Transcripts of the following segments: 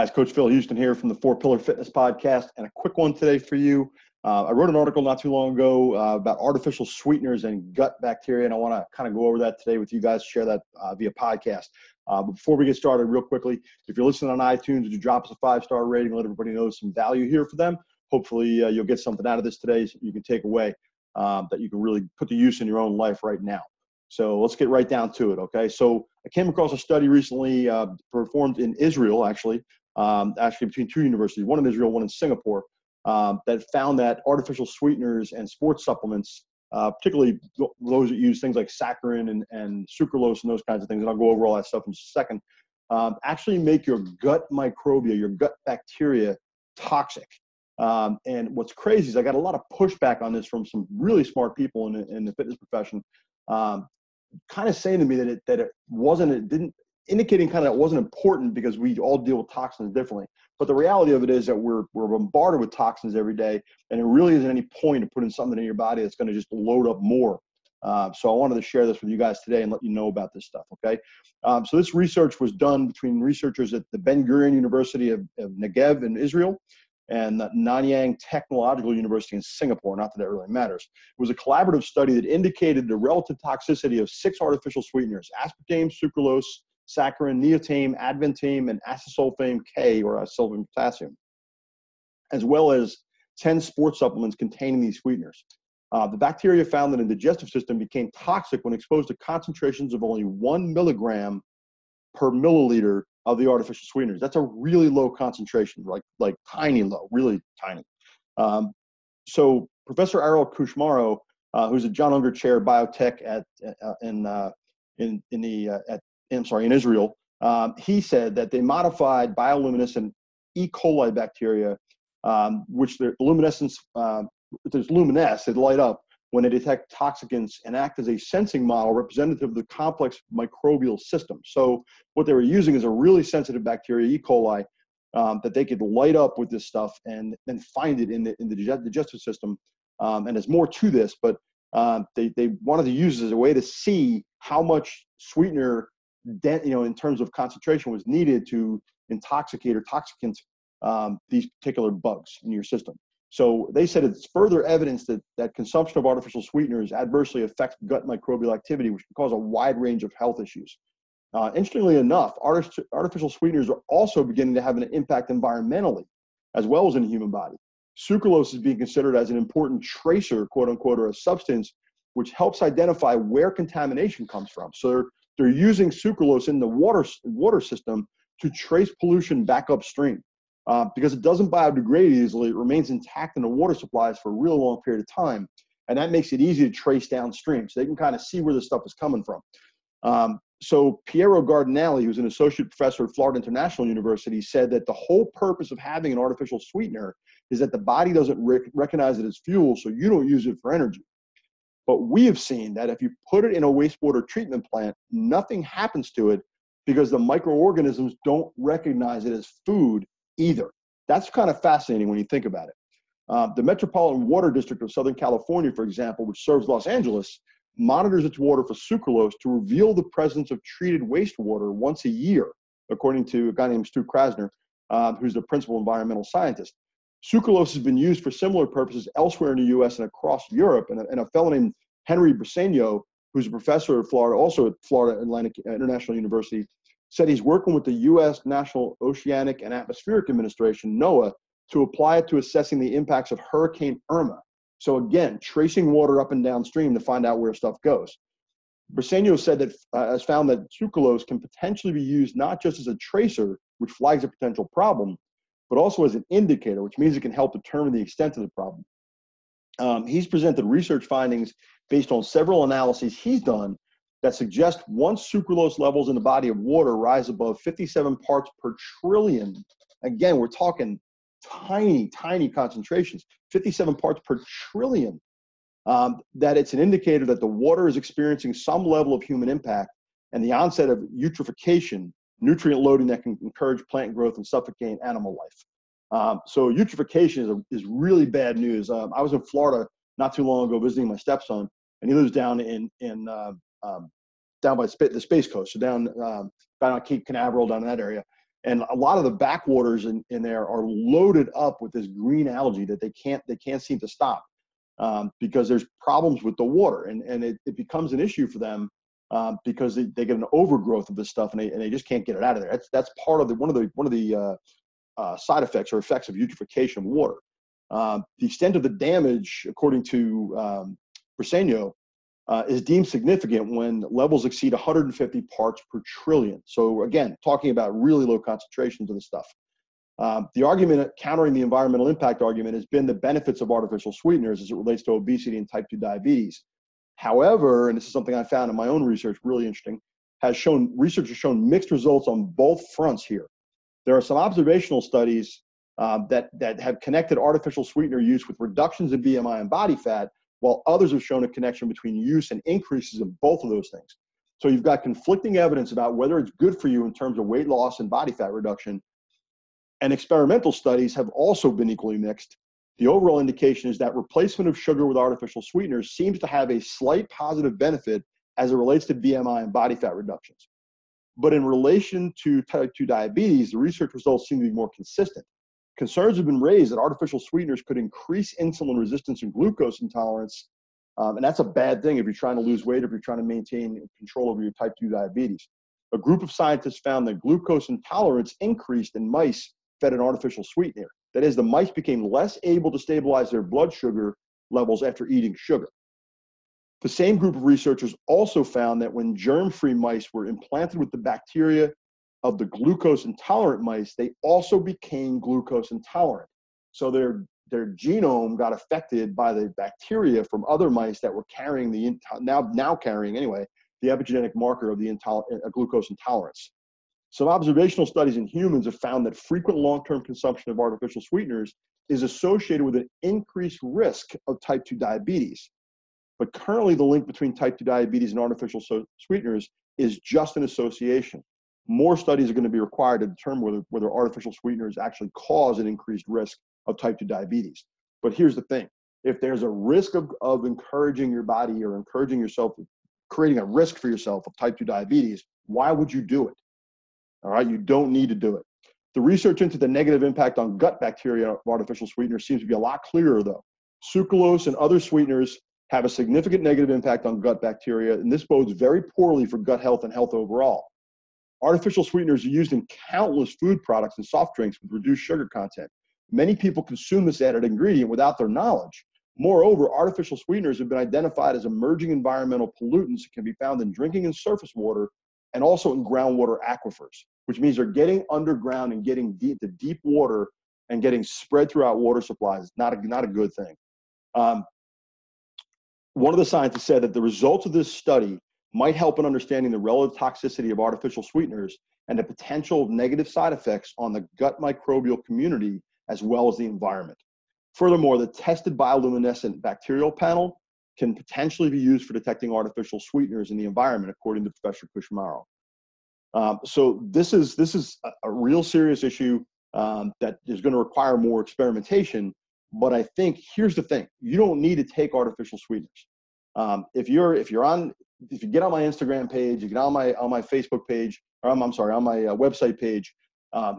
guys, Coach Phil Houston here from the Four Pillar Fitness Podcast, and a quick one today for you. I wrote an article not too long ago about artificial sweeteners and gut bacteria, and I want to kind of go over that today with you guys, share that via podcast. But before we get started, real quickly, if you're listening on iTunes, would you drop us a 5-star rating, let everybody know some value here for them. Hopefully you'll get something out of this today so you can take away that you can really put to use in your own life right now. So let's get right down to it, okay? So I came across a study recently performed in Israel, actually between two universities, one in Israel, one in Singapore, that found that artificial sweeteners and sports supplements, particularly those that use things like saccharin and sucralose and those kinds of things, and I'll go over all that stuff in just a second, actually make your gut microbiota, your gut bacteria toxic. And what's crazy is I got a lot of pushback on this from some really smart people in the fitness profession, kind of saying to me that it wasn't important because we all deal with toxins differently. But the reality of it is that we're bombarded with toxins every day, and it really isn't any point to putting something in your body that's going to just load up more. So I wanted to share this with you guys today and let you know about this stuff, okay? So this research was done between researchers at the Ben Gurion University of Negev in Israel and the Nanyang Technological University in Singapore, not that it really matters. It was a collaborative study that indicated the relative toxicity of 6 artificial sweeteners: aspartame, sucralose, saccharin, neotame, advantame, and acesulfame K, or acesulfame potassium, as well as 10 sports supplements containing these sweeteners. The bacteria found that in the digestive system became toxic when exposed to concentrations of only 1 milligram per milliliter of the artificial sweeteners. That's a really low concentration, like tiny low, really tiny. So Professor Ariel Kushmaro, who's a John Unger Chair of Biotech in Israel, he said that they modified bioluminescent E. coli bacteria, which their luminescence, they light up when they detect toxicants and act as a sensing model representative of the complex microbial system. So what they were using is a really sensitive bacteria, E. coli, that they could light up with this stuff and then find it in the digestive system. And there's more to this, but they wanted to use it as a way to see how much sweetener, in terms of concentration, was needed to intoxicate or toxicant these particular bugs in your system. So they said it's further evidence that consumption of artificial sweeteners adversely affects gut microbial activity, which can cause a wide range of health issues. Interestingly enough, artificial sweeteners are also beginning to have an impact environmentally, as well as in the human body. Sucralose is being considered as an important tracer, quote unquote, or a substance which helps identify where contamination comes from. So they're using sucralose in the water system to trace pollution back upstream. Because it doesn't biodegrade easily, it remains intact in the water supplies for a real long period of time, and that makes it easy to trace downstream, so they can kind of see where this stuff is coming from. So Piero Gardinelli, who's an associate professor at Florida International University, said that the whole purpose of having an artificial sweetener is that the body doesn't recognize it as fuel, so you don't use it for energy. But we have seen that if you put it in a wastewater treatment plant, nothing happens to it because the microorganisms don't recognize it as food either. That's kind of fascinating when you think about it. The Metropolitan Water District of Southern California, for example, which serves Los Angeles, monitors its water for sucralose to reveal the presence of treated wastewater once a year, according to a guy named Stu Krasner, who's the principal environmental scientist. Sucralose has been used for similar purposes elsewhere in the U.S. and across Europe, and a fellow named Henry Briseño, who's a professor at Florida, also at Florida Atlantic International University, said he's working with the U.S. National Oceanic and Atmospheric Administration, NOAA, to apply it to assessing the impacts of Hurricane Irma. So again, tracing water up and downstream to find out where stuff goes. Briseño said that has found that sucralose can potentially be used not just as a tracer, which flags a potential problem, but also as an indicator, which means it can help determine the extent of the problem. He's presented research findings based on several analyses he's done that suggest once sucralose levels in the body of water rise above 57 parts per trillion, again, we're talking tiny, tiny concentrations, 57 parts per trillion, that it's an indicator that the water is experiencing some level of human impact and the onset of eutrophication, nutrient loading that can encourage plant growth and suffocate animal life. So eutrophication is really bad news. I was in Florida not too long ago visiting my stepson, and he lives down down by the Space Coast, so down on Cape Canaveral, down in that area. And a lot of the backwaters in there are loaded up with this green algae that they can't seem to stop because there's problems with the water. And it becomes an issue for them because they get an overgrowth of this stuff and they just can't get it out of there. That's part of one of the side effects or effects of eutrophication of water. The extent of the damage, according to Briseño, is deemed significant when levels exceed 150 parts per trillion. So again, talking about really low concentrations of this stuff. The argument countering the environmental impact argument has been the benefits of artificial sweeteners as it relates to obesity and type 2 diabetes. However, and this is something I found in my own research, really interesting, research has shown mixed results on both fronts here. There are some observational studies that have connected artificial sweetener use with reductions in BMI and body fat, while others have shown a connection between use and increases in both of those things. So you've got conflicting evidence about whether it's good for you in terms of weight loss and body fat reduction, and experimental studies have also been equally mixed. The overall indication is that replacement of sugar with artificial sweeteners seems to have a slight positive benefit as it relates to BMI and body fat reductions. But in relation to type 2 diabetes, the research results seem to be more consistent. Concerns have been raised that artificial sweeteners could increase insulin resistance and glucose intolerance, and that's a bad thing if you're trying to lose weight, if you're trying to maintain control over your type 2 diabetes. A group of scientists found that glucose intolerance increased in mice fed an artificial sweetener. That is, the mice became less able to stabilize their blood sugar levels after eating sugar. The same group of researchers also found that when germ-free mice were implanted with the bacteria of the glucose-intolerant mice, they also became glucose-intolerant. So their genome got affected by the bacteria from other mice that were carrying the epigenetic marker of the glucose intolerance. Some observational studies in humans have found that frequent long-term consumption of artificial sweeteners is associated with an increased risk of type 2 diabetes. But currently, the link between type 2 diabetes and artificial sweeteners is just an association. More studies are going to be required to determine whether artificial sweeteners actually cause an increased risk of type 2 diabetes. But here's the thing. If there's a risk of encouraging your body or encouraging yourself, creating a risk for yourself of type 2 diabetes, why would you do it? All right, you don't need to do it. The research into the negative impact on gut bacteria of artificial sweeteners seems to be a lot clearer, though. Sucralose and other sweeteners have a significant negative impact on gut bacteria, and this bodes very poorly for gut health and health overall. Artificial sweeteners are used in countless food products and soft drinks with reduced sugar content. Many people consume this added ingredient without their knowledge. Moreover, artificial sweeteners have been identified as emerging environmental pollutants that can be found in drinking and surface water and also in groundwater aquifers, which means they're getting underground and getting deep water and getting spread throughout water supplies. Not a good thing. One of the scientists said that the results of this study might help in understanding the relative toxicity of artificial sweeteners and the potential negative side effects on the gut microbial community as well as the environment. Furthermore, the tested bioluminescent bacterial panel can potentially be used for detecting artificial sweeteners in the environment, according to Professor Kushmaro. So this is a real serious issue that is going to require more experimentation. But I think here's the thing: you don't need to take artificial sweeteners. If you get on my Instagram page, you get on my Facebook page, or on my website page,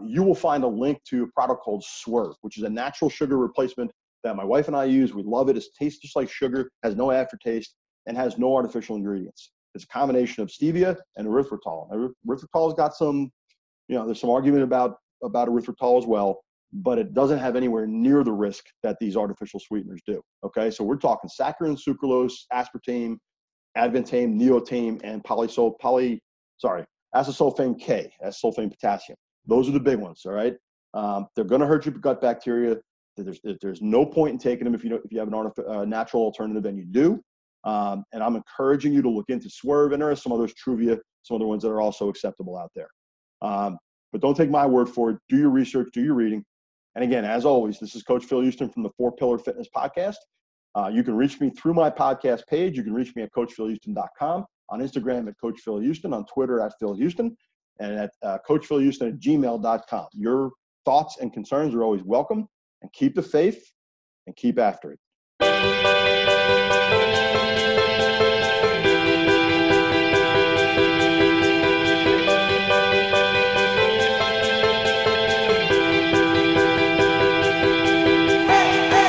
you will find a link to a product called Swerve, which is a natural sugar replacement that my wife and I use. We love it. It tastes just like sugar, has no aftertaste, and has no artificial ingredients. It's a combination of stevia and erythritol. Now, erythritol's got some, there's some argument about erythritol as well, but it doesn't have anywhere near the risk that these artificial sweeteners do. Okay, so we're talking saccharin, sucralose, aspartame, advantame, neotame, and acesulfame potassium. Those are the big ones, all right? They're going to hurt your gut bacteria. There's no point in taking them if you have a natural alternative, and you do. And I'm encouraging you to look into Swerve, and there are some others, Truvia, some other ones that are also acceptable out there. But don't take my word for it. Do your research, do your reading. And again, as always, this is Coach Phil Houston from the 4 Pillar Fitness Podcast. You can reach me through my podcast page. You can reach me at CoachPhilHouston.com, on Instagram at CoachPhilHouston, on Twitter at PhilHouston, and at CoachPhilHouston@gmail.com. Your thoughts and concerns are always welcome, and keep the faith and keep after it.